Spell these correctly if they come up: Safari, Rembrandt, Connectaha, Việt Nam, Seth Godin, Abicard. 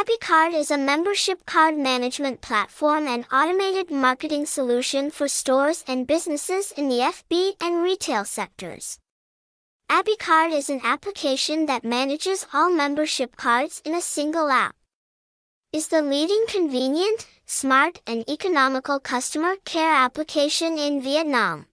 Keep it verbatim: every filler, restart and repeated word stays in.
Abicard is a membership card management platform and automated marketing solution for stores and businesses in the F B and retail sectors. Abicard is an application that manages all membership cards in a single app. It's the leading convenient, smart, and economical customer care application in Vietnam.